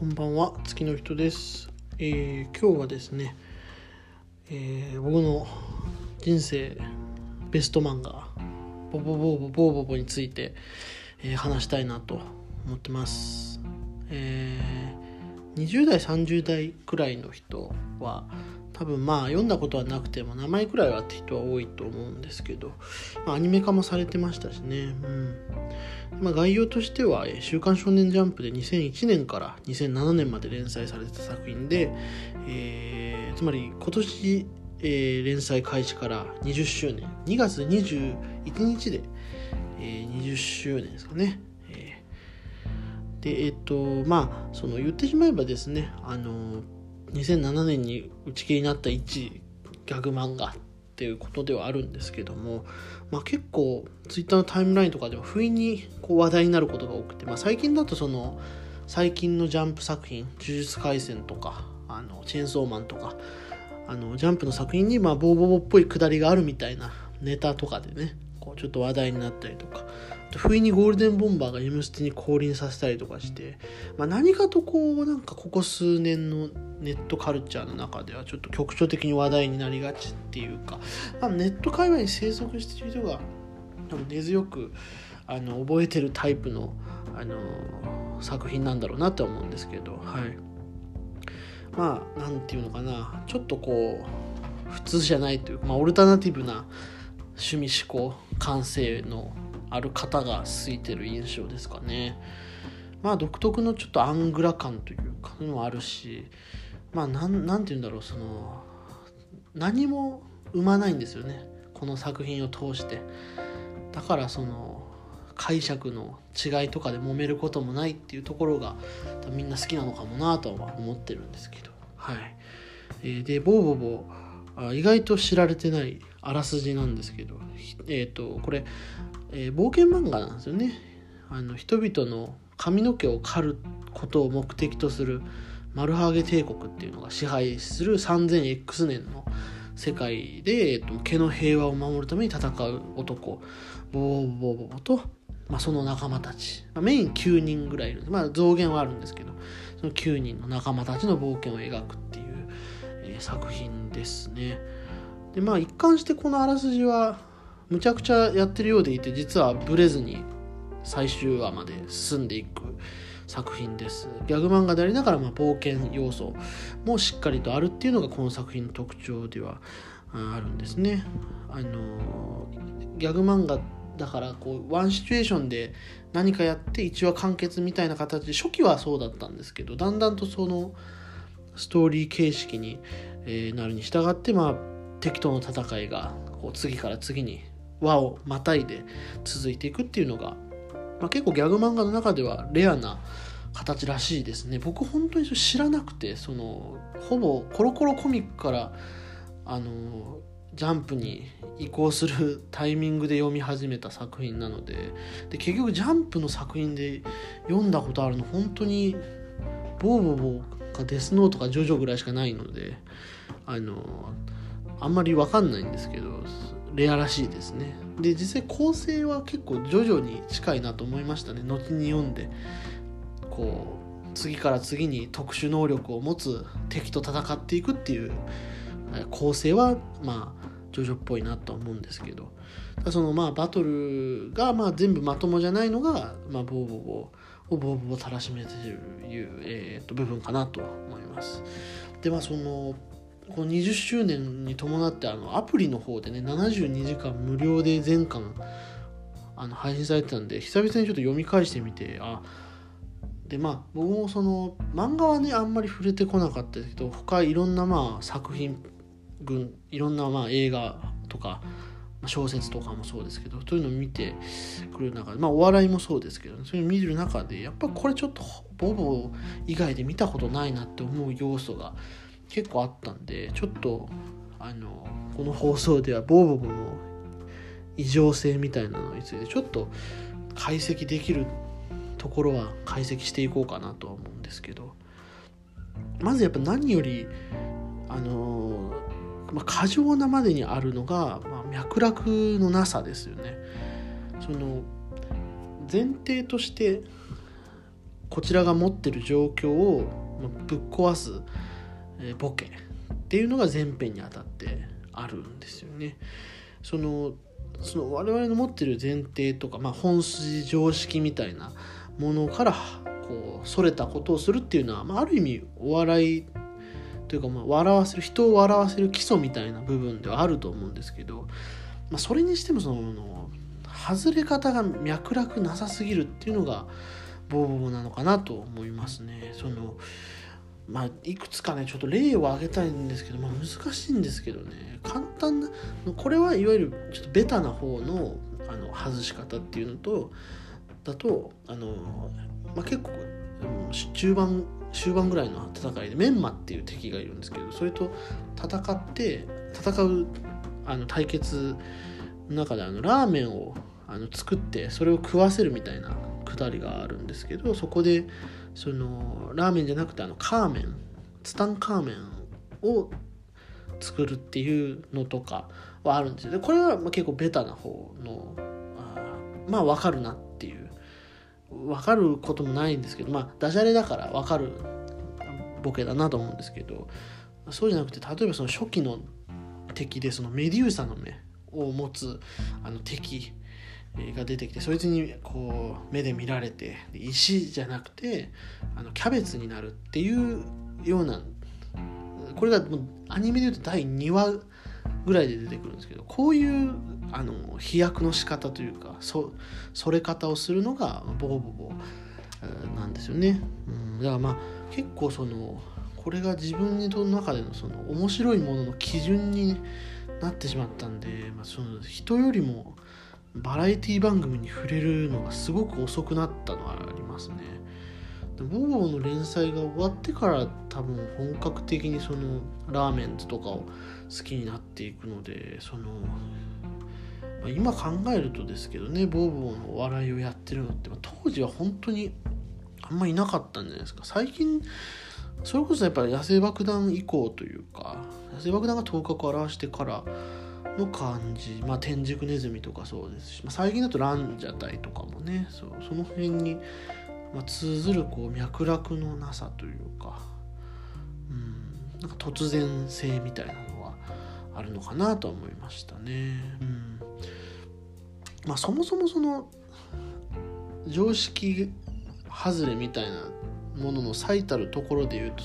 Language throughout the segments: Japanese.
こんばんは、月の人です。今日はですね、僕の人生ベスト漫画ボボボについて、話したいなと思ってます。20代30代くらいの人は多分読んだことはなくても名前くらいはって人は多いと思うんですけど、アニメ化もされてましたしね、概要としては週刊少年ジャンプで2001年から2007年まで連載されてた作品で、つまり今年、連載開始から20周年2月21日で、20周年ですかね。でその言ってしまえばですね、2007年に打ち切りになった一ギャグ漫画っていうことではあるんですけども、結構ツイッターのタイムラインとかでも不意にこう話題になることが多くて、最近だとその最近のジャンプ作品呪術廻戦とかチェーンソーマンとかジャンプの作品にボーボボっぽいくだりがあるみたいなネタとかでね、こうちょっと話題になったりとか、不意にゴールデンボンバーが M ステに降臨させたりとかして、何かとここ数年のネットカルチャーの中ではちょっと局所的に話題になりがちっていうか、ネット界隈に生息している人が多分根強く覚えてるタイプの、作品なんだろうなと思うんですけど、なんていうのかな、ちょっとこう普通じゃないというか、オルタナティブな趣味思考感性のある方が好いてる印象ですかね。独特のちょっとアングラ感というかもあるし、なんていうんだろう、その何も生まないんですよね、この作品を通して。だからその解釈の違いとかで揉めることもないっていうところがみんな好きなのかもなとは思ってるんですけど、でボーボボ意外と知られてないあらすじなんですけど、これ、冒険漫画なんですよね。人々の髪の毛を刈ることを目的とするマルハーゲ帝国っていうのが支配する 3000X 年の世界で、毛の平和を守るために戦う男ボーボーボーボーと、その仲間たち、メイン9人ぐらいいるんです。増減はあるんですけど、その9人の仲間たちの冒険を描くっていう、作品ですね。で一貫してこのあらすじはむちゃくちゃやってるようでいて、実はブレずに最終話まで進んでいく作品です。ギャグ漫画でありながら、冒険要素もしっかりとあるっていうのがこの作品の特徴ではあるんですね。ギャグ漫画だからこうワンシチュエーションで何かやって1話完結みたいな形で、初期はそうだったんですけど、だんだんとそのストーリー形式になるに従って、敵との戦いがこう次から次に輪をまたいで続いていくっていうのが、結構ギャグ漫画の中ではレアな形らしいですね。僕本当に知らなくて、そのほぼコロコロコミックからジャンプに移行するタイミングで読み始めた作品なので、結局ジャンプの作品で読んだことあるの本当にボーボーボーかデスノートかジョジョぐらいしかないので、あんまり分かんないんですけど、レアらしいですね。で実際構成は結構ジョジョに近いなと思いましたね。後に読んでこう次から次に特殊能力を持つ敵と戦っていくっていう構成はジョジョっぽいなと思うんですけど、そのバトルが全部まともじゃないのがボーボーボーボーボーたらしめていう、部分かなと思います。でそのこの20周年に伴ってアプリの方でね、72時間無料で全巻配信されてたんで、久々にちょっと読み返してみて、僕もその漫画はねあんまり触れてこなかったですけど、他いろんな作品群、いろんな映画とか小説とかもそうですけど、そういうのを見てくる中で、お笑いもそうですけど、そういうのを見る中でやっぱこれちょっとボボ以外で見たことないなって思う要素が結構あったんで、ちょっとこの放送ではボボボの異常性みたいなのについてちょっと解析できるところは解析していこうかなとは思うんですけど、まずやっぱ何より過剰なまでにあるのが、脈絡のなさですよね。その前提としてこちらが持ってる状況をぶっ壊すボケっていうのが前編にあたってあるんですよね。その我々の持ってる前提とか、本筋常識みたいなものからこうそれたことをするっていうのは、ある意味お笑いというか、笑わせる、人を笑わせる基礎みたいな部分ではあると思うんですけど、それにしてもその外れ方が脈絡なさすぎるっていうのがボーボーなのかなと思いますね。いくつかねちょっと例を挙げたいんですけど、難しいんですけどね、簡単なこれはいわゆるちょっとベタな方の外し方っていうのとだと、結構終盤ぐらいの戦いでメンマっていう敵がいるんですけど、それと戦う対決の中でラーメンを作ってそれを食わせるみたいなくだりがあるんですけど、そこでそのラーメンじゃなくてカーメン、ツタンカーメンを作るっていうのとかはあるんですよ。でこれは結構ベタな方の分かるなっていう、分かることもないんですけど、ダジャレだから分かるボケだなと思うんですけど、そうじゃなくて例えばその初期の敵でそのメデューサの目を持つ敵が出てきて、そいつにこう目で見られて石じゃなくてキャベツになるっていうような、これがもうアニメでいうと第2話ぐらいで出てくるんですけど、こういう飛躍の仕方というかそれ方をするのがボコボコなんですよね。だから結構これが自分の中でのその面白いものの基準になってしまったんで、人よりもバラエティ番組に触れるのがすごく遅くなったのはありますね。ボーボーの連載が終わってから多分本格的にそのラーメンズとかを好きになっていくので、今考えるとですけどね、ボーボーのお笑いをやってるのって当時は本当にあんまいなかったんじゃないですか。最近それこそやっぱり野生爆弾以降というか、野生爆弾が頭角を現してからの感じ、天竺ネズミとかそうですし、最近だとランジャタイとかもね、その辺に、通ずるこう脈絡のなさというか、なんか突然性みたいなのはあるのかなと思いましたね。そもそもその常識外れみたいなものの最たるところでいうと、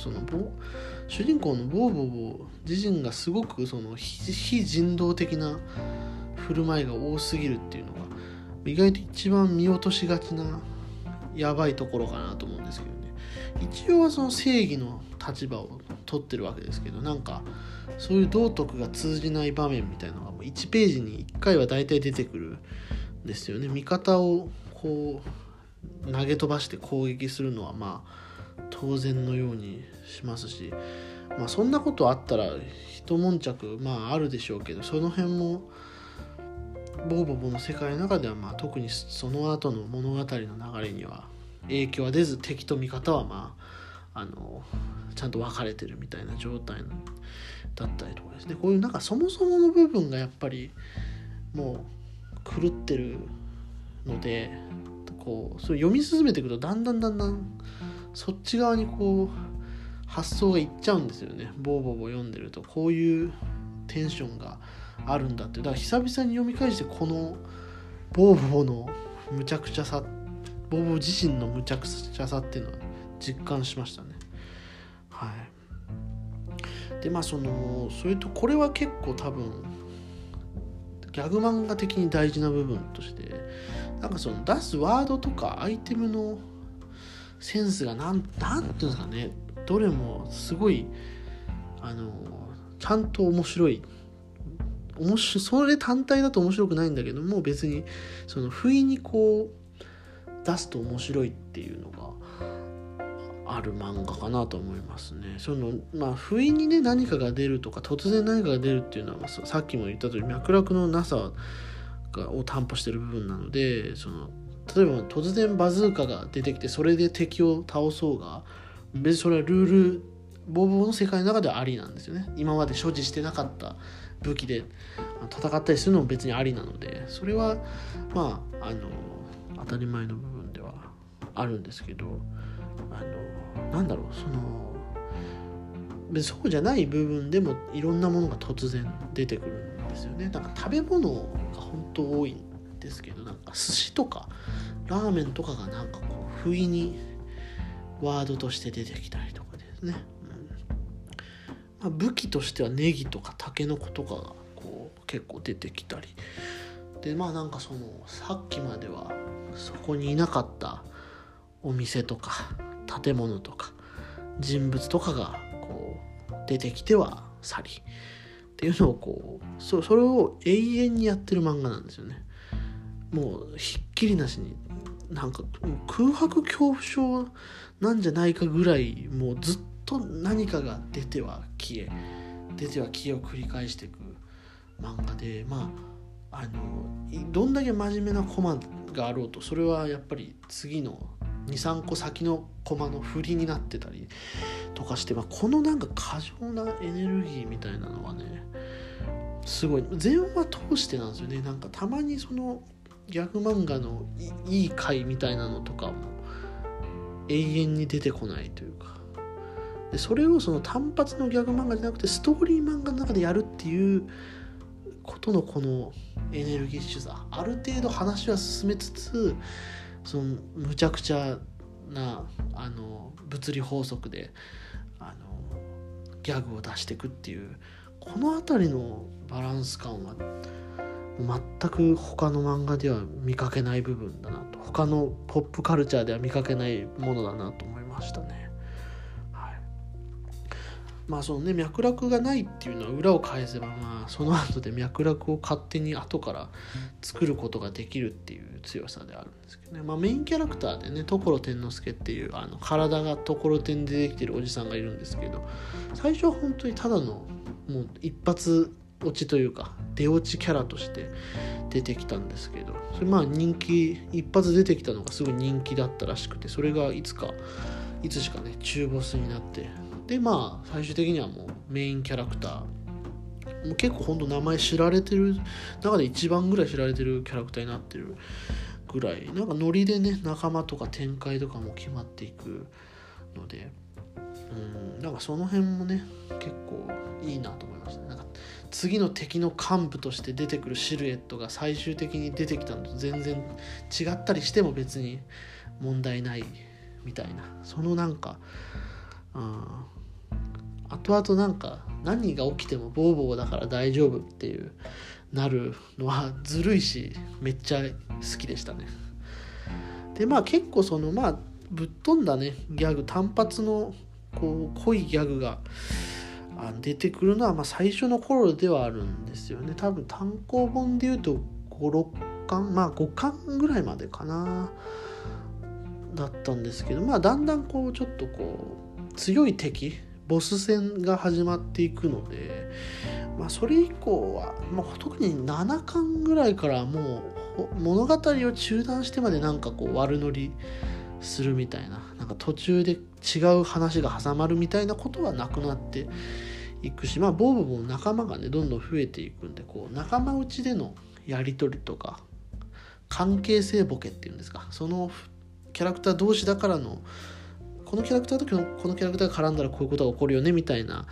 主人公のボーボーボー自身がすごく非人道的な振る舞いが多すぎるっていうのが意外と一番見落としがちなやばいところかなと思うんですけどね。一応はその正義の立場を取ってるわけですけど、なんかそういう道徳が通じない場面みたいなのが1ページに1回は大体出てくるんですよね。味方をこう投げ飛ばして攻撃するのは当然のようにしますし、そんなことあったら一悶着あるでしょうけど、その辺もボーボボの世界の中では特にその後の物語の流れには影響は出ず、敵と味方はちゃんと分かれてるみたいな状態だったりとかですね。こういうなんかそもそもの部分がやっぱりもう狂ってるので、こうそれ読み進めていくとだんだんそっち側にこう発想がいっちゃうんですよね。ボーボーボー読んでるとこういうテンションがあるんだって、だから久々に読み返してこのボーボーのむちゃくちゃさ、ボーボー自身のむちゃくちゃさっていうのは実感しましたね。はい。でそれとこれは結構多分ギャグ漫画的に大事な部分として、なんか出すワードとかアイテムのセンスがなんていうんですかね、どれもすごいちゃんと面白い、それ単体だと面白くないんだけども、別に不意にこう出すと面白いっていうのがある漫画かなと思いますね。不意にね何かが出るとか突然何かが出るっていうのは、さっきも言った通り脈絡のなさを担保してる部分なので、例えば突然バズーカが出てきてそれで敵を倒そうが、別にそれはルール、ボーボーの世界の中ではありなんですよね。今まで所持してなかった武器で戦ったりするのも別にありなので、それは当たり前の部分ではあるんですけど、なんだろう、その別にそうじゃない部分でもいろんなものが突然出てくるんですよね。なんか食べ物が本当多いんですけど、なんか寿司とかラーメンとかがなんかこう不意にワードとして出てきたりとかですね、まあ、武器としてはネギとかタケノコとかがこう結構出てきたりで、まあなんかそのさっきまではそこにいなかったお店とか建物とか人物とかがこう出てきては去りっていうのをこうそれを永遠にやってる漫画なんですよね。もうひっきりなしになんか空白恐怖症なんじゃないかぐらい、もうずっと何かが出ては消え出ては消えを繰り返していく漫画で、まあどんだけ真面目なコマがあろうとそれはやっぱり次の 2,3 個先のコマの振りになってたりとかして、まあ、このなんか過剰なエネルギーみたいなのはねすごい全話通してなんですよね。なんかたまにそのギャグ漫画のいい回みたいなのとかも永遠に出てこないというかで、それをその単発のギャグ漫画じゃなくてストーリー漫画の中でやるっていうことのこのエネルギッシュさ、ある程度話は進めつつそのむちゃくちゃな物理法則でギャグを出していくっていう、この辺りのバランス感は全く他の漫画では見かけない部分だなと、他のポップカルチャーでは見かけないものだなと思いましたね、はい、まあそのね脈絡がないっていうのは裏を返せば、まあその後で脈絡を勝手に後から作ることができるっていう強さであるんですけどね、まあ、メインキャラクターでね所天之助っていう体が所天でできてるおじさんがいるんですけど、最初は本当にただのもう一発落ちというか出落ちキャラとして出てきたんですけど、それまあ人気一発出てきたのがすごい人気だったらしくて、それがいつしかね中ボスになって、でまあ最終的にはもうメインキャラクターもう結構ほんと名前知られてる中で一番ぐらい知られてるキャラクターになってるぐらい、なんかノリでね仲間とか展開とかも決まっていくので、なんかその辺もね結構いいなと思いましたね。なんか次の敵の幹部として出てくるシルエットが最終的に出てきたのと全然違ったりしても別に問題ないみたいな、そのなんか後々なんか何が起きてもボーボーだから大丈夫っていうなるのはずるいしめっちゃ好きでしたね。でまあ結構そのまあぶっ飛んだねギャグ単発のこう濃いギャグが出てくるのはまあ最初の頃ではあるんですよね。多分単行本でいうと5、6巻、まあ5巻ぐらいまでかなだったんですけど、まあだんだんこうちょっとこう強い敵ボス戦が始まっていくので、まあそれ以降は、まあ、特に7巻ぐらいからもう物語を中断してまでなんかこう悪ノリするみたいな、なんか途中で違う話が挟まるみたいなことはなくなっていくし、まあボーボーも仲間がねどんどん増えていくんで、こう仲間内でのやり取りとか関係性ボケっていうんですか、そのキャラクター同士だからのこのキャラクターとこのキャラクターが絡んだらこういうことが起こるよねみたいな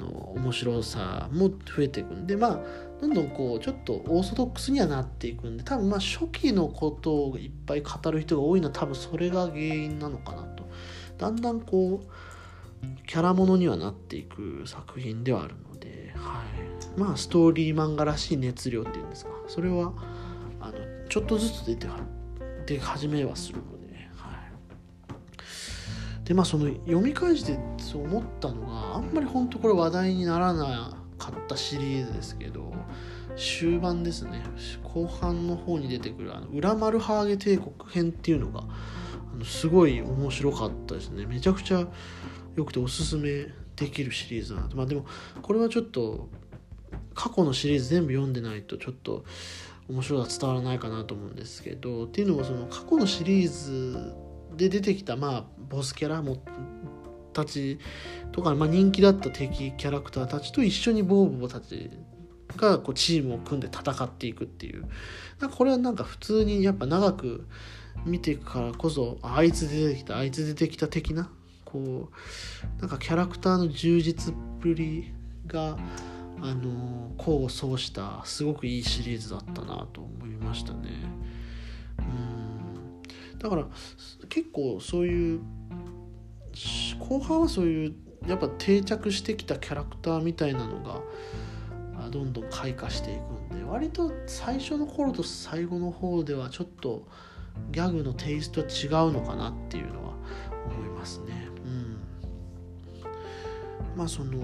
面白さも増えていくんで、まあどんどんこうちょっとオーソドックスにはなっていくんで、多分まあ初期のことをいっぱい語る人が多いのは多分それが原因なのかなと、だんだんこうキャラものにはなっていく作品ではあるので、はい、まあストーリー漫画らしい熱量っていうんですか、それはちょっとずつ出始めはするので、でまあその読み返してそう思ったのが、あんまり本当これ話題にならなかったシリーズですけど、終盤ですね、後半の方に出てくる裏マルハーゲ帝国編っていうのがすごい面白かったですね。めちゃくちゃ良くておすすめできるシリーズだなと。まあでもこれはちょっと過去のシリーズ全部読んでないとちょっと面白さ伝わらないかなと思うんですけど、っていうのもその過去のシリーズで出てきたまあボスキャラもたちとか、まあ、人気だった敵キャラクターたちと一緒にボーボーたちがこうチームを組んで戦っていくっていう、なんかこれはなんか普通にやっぱ長く見ていくからこそ、あいつ出てきた的な、こうなんかキャラクターの充実っぷりが功を奏したすごくいいシリーズだったなと思いましたね。だから結構そういう後半はそういうやっぱ定着してきたキャラクターみたいなのがどんどん開花していくんで、割と最初の頃と最後の方ではちょっとギャグのテイストは違うのかなっていうのは思いますね。まあその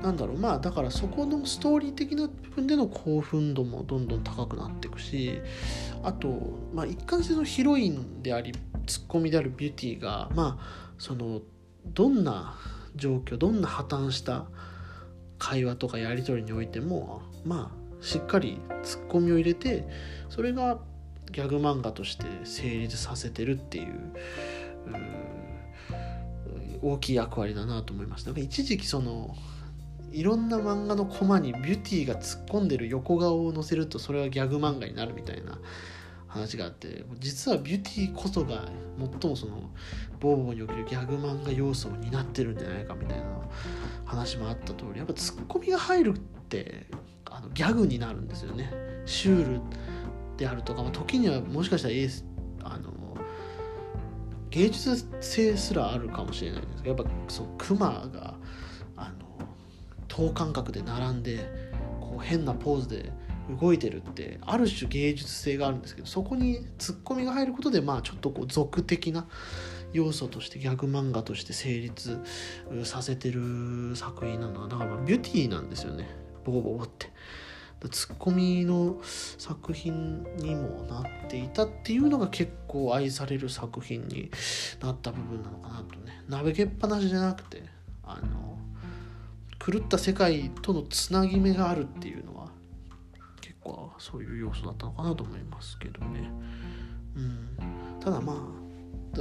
だからそこのストーリー的な部分での興奮度もどんどん高くなっていくし、あと、一貫性のヒロインでありツッコミであるビューティーが、そのどんな状況、どんな破綻した会話とかやり取りにおいても、しっかりツッコミを入れて、それがギャグ漫画として成立させてるっていう、大きい役割だなと思いました。一時期そのいろんな漫画のコマにビューティーが突っ込んでる横顔を載せるとそれはギャグ漫画になるみたいな話があって、実はビューティーこそが最もそのボーボーにおけるギャグ漫画要素を担ってるんじゃないかみたいな話もあった通り、やっぱツッコミが入るってギャグになるんですよね。シュールであるとか、時にはもしかしたら芸術性すらあるかもしれないんですけど、やっぱそのクマが等間隔で並んでこう変なポーズで動いてるってある種芸術性があるんですけど、そこにツッコミが入ることでちょっとこう俗的な要素としてギャグ漫画として成立させてる作品なのは、だからビューティーなんですよね、ボコボコって。ツッコミの作品にもなっていたっていうのが結構愛される作品になった部分なのかなとね。なべけっぱなしじゃなくて狂った世界とのつなぎ目があるっていうのは結構そういう要素だったのかなと思いますけどね。ただ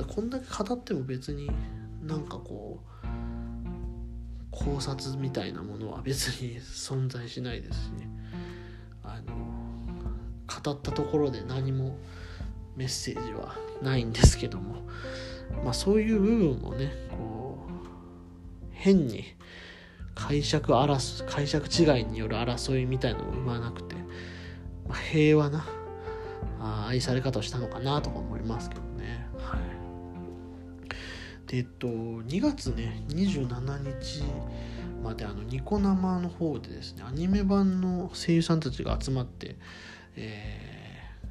こんだけ語っても別に考察みたいなものは別に存在しないですし、語ったところで何もメッセージはないんですけども、そういう部分をねこう変に解釈違いによる争いみたいなのを生まなくて、平和な愛され方をしたのかなとか思いますけどね。で2月ね27日までニコ生の方でですね、アニメ版の声優さんたちが集まって、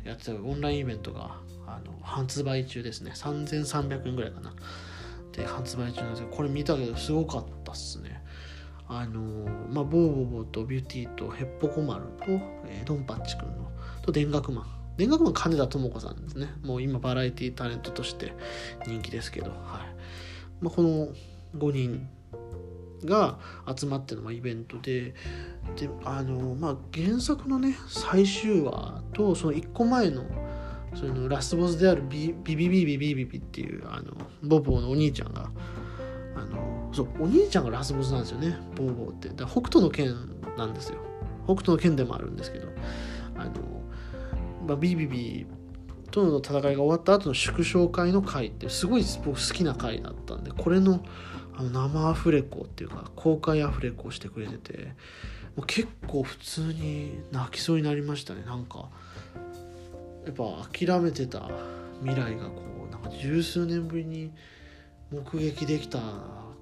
やってたオンラインイベントが発売中ですね。3300円ぐらいかなで発売中なんですけど、これ見たけどすごかったっすね。ボーボボとビューティーとヘッポコ丸と、ドンパッチくんのと田楽マン金田智子さんですね。もう今バラエティタレントとして人気ですけど、この5人が集まってのイベントで、原作のね最終話とその1個前のそのラスボスであるビビビっていうボーボーのお兄ちゃんがお兄ちゃんがラスボスなんですよね、ボーボーって。だ北斗の拳なんですよ。北斗の拳でもあるんですけど、ビビビとの戦いが終わった後の祝勝会の会ってすごい僕好きな会だったんで、これの生アフレコっていうか公開アフレコをしてくれてて、もう結構普通に泣きそうになりましたね。やっぱ諦めてた未来がこう十数年ぶりに目撃できた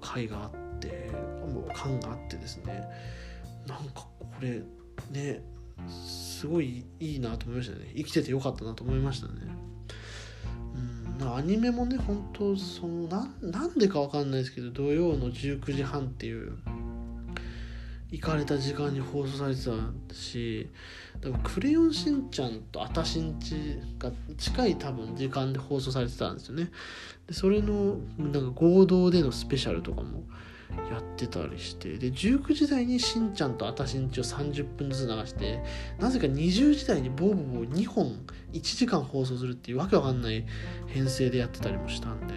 会があって、感があってですね、これねすごいいいなと思いましたね。生きててよかったなと思いましたね。アニメもね本当なんでか分かんないですけど、土曜の19時半っていうイカれた時間に放送されてたし、クレヨンしんちゃんとあたしんちが近い多分時間で放送されてたんですよね。でそれの合同でのスペシャルとかもやってたりして、で19時台にしんちゃんとあたしんちを30分ずつ流して、なぜか20時台にボーボー2本1時間放送するっていうわけわかんない編成でやってたりもしたんで、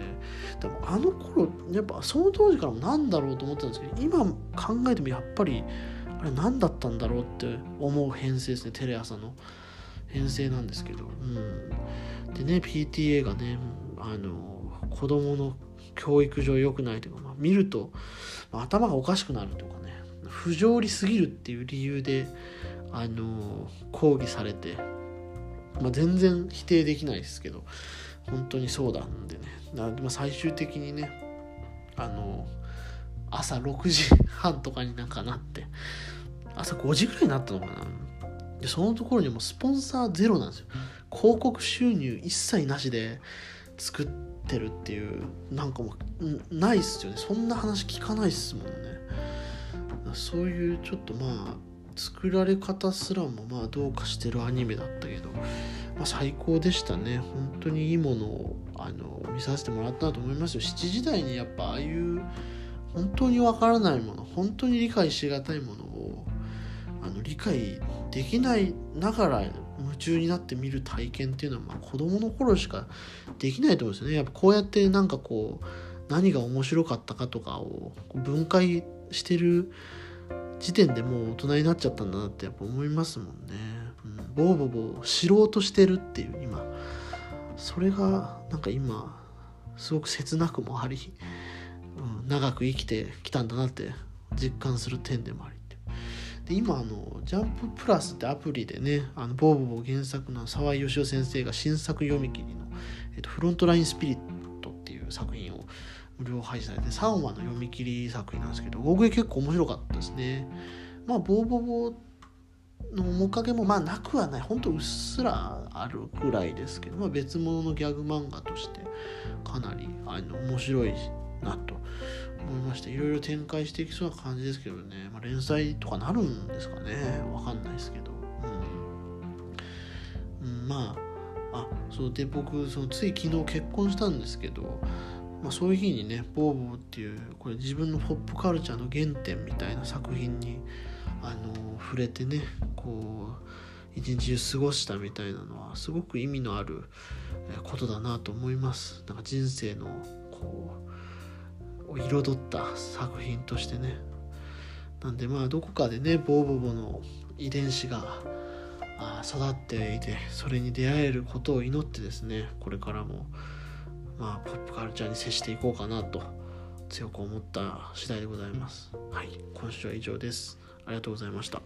でも頃やっぱその当時からもなんだろうと思ってたんですけど、今考えてもやっぱりあれ何だったんだろうって思う編成ですね、テレ朝の。編成なんですけど、うん、でね PTA がね子供の教育上良くないというか、まあ、見ると、まあ、頭がおかしくなるというかね、不条理すぎるっていう理由で抗議されて、まあ、全然否定できないですけど本当にそうだんでね、まあ、最終的にね朝6時半とかになんかなって朝5時ぐらいになったのかな。でそのところにもスポンサーゼロなんですよ。広告収入一切なしで作ってるっていう、なんかもうないっすよね。そんな話聞かないっすもんね。そういうちょっとまあ作られ方すらもまあどうかしてるアニメだったけど、まあ、最高でしたね。本当にいいものを見させてもらったと思いますよ。7時台にやっぱああいう本当にわからないもの、本当に理解しがたいものを理解できないながら夢中になって見る体験っていうのは、まあ子供の頃しかできないと思うんですよね。やっぱこうやってなんかこう何が面白かったかとかを分解してる時点でもう大人になっちゃったんだなってやっぱ思いますもんね、うん、ボー知ろうとしてるっていう今それがなんか今すごく切なくもあり、うん、長く生きてきたんだなって実感する点でもありって。で今ジャンププラスってアプリでねボー原作の沢井義夫先生が新作読み切りの、フロントラインスピリットっていう作品を無料配信されて3話の読み切り作品なんですけど、僕結構面白かったですね。まあボーの面影もまあなくはない、ほんとうっすらあるぐらいですけど、まあ、別物のギャグ漫画としてかなり面白いなと思いまして、いろいろ展開していきそうな感じですけどね、まあ、連載とかなるんですかね、わかんないですけど、うん、まあそうで僕つい昨日結婚したんですけど、まあ、そういう日にねボーっていうこれ自分のポップカルチャーの原点みたいな作品に触れてねこう一日中過ごしたみたいなのはすごく意味のあることだなと思います。なんか人生のこう彩った作品としてね、なんでまあどこかでねボーの遺伝子が育っていてそれに出会えることを祈ってですね、これからもまあ、ポップカルチャーに接していこうかなと強く思った次第でございます。はい、今週は以上です。ありがとうございました。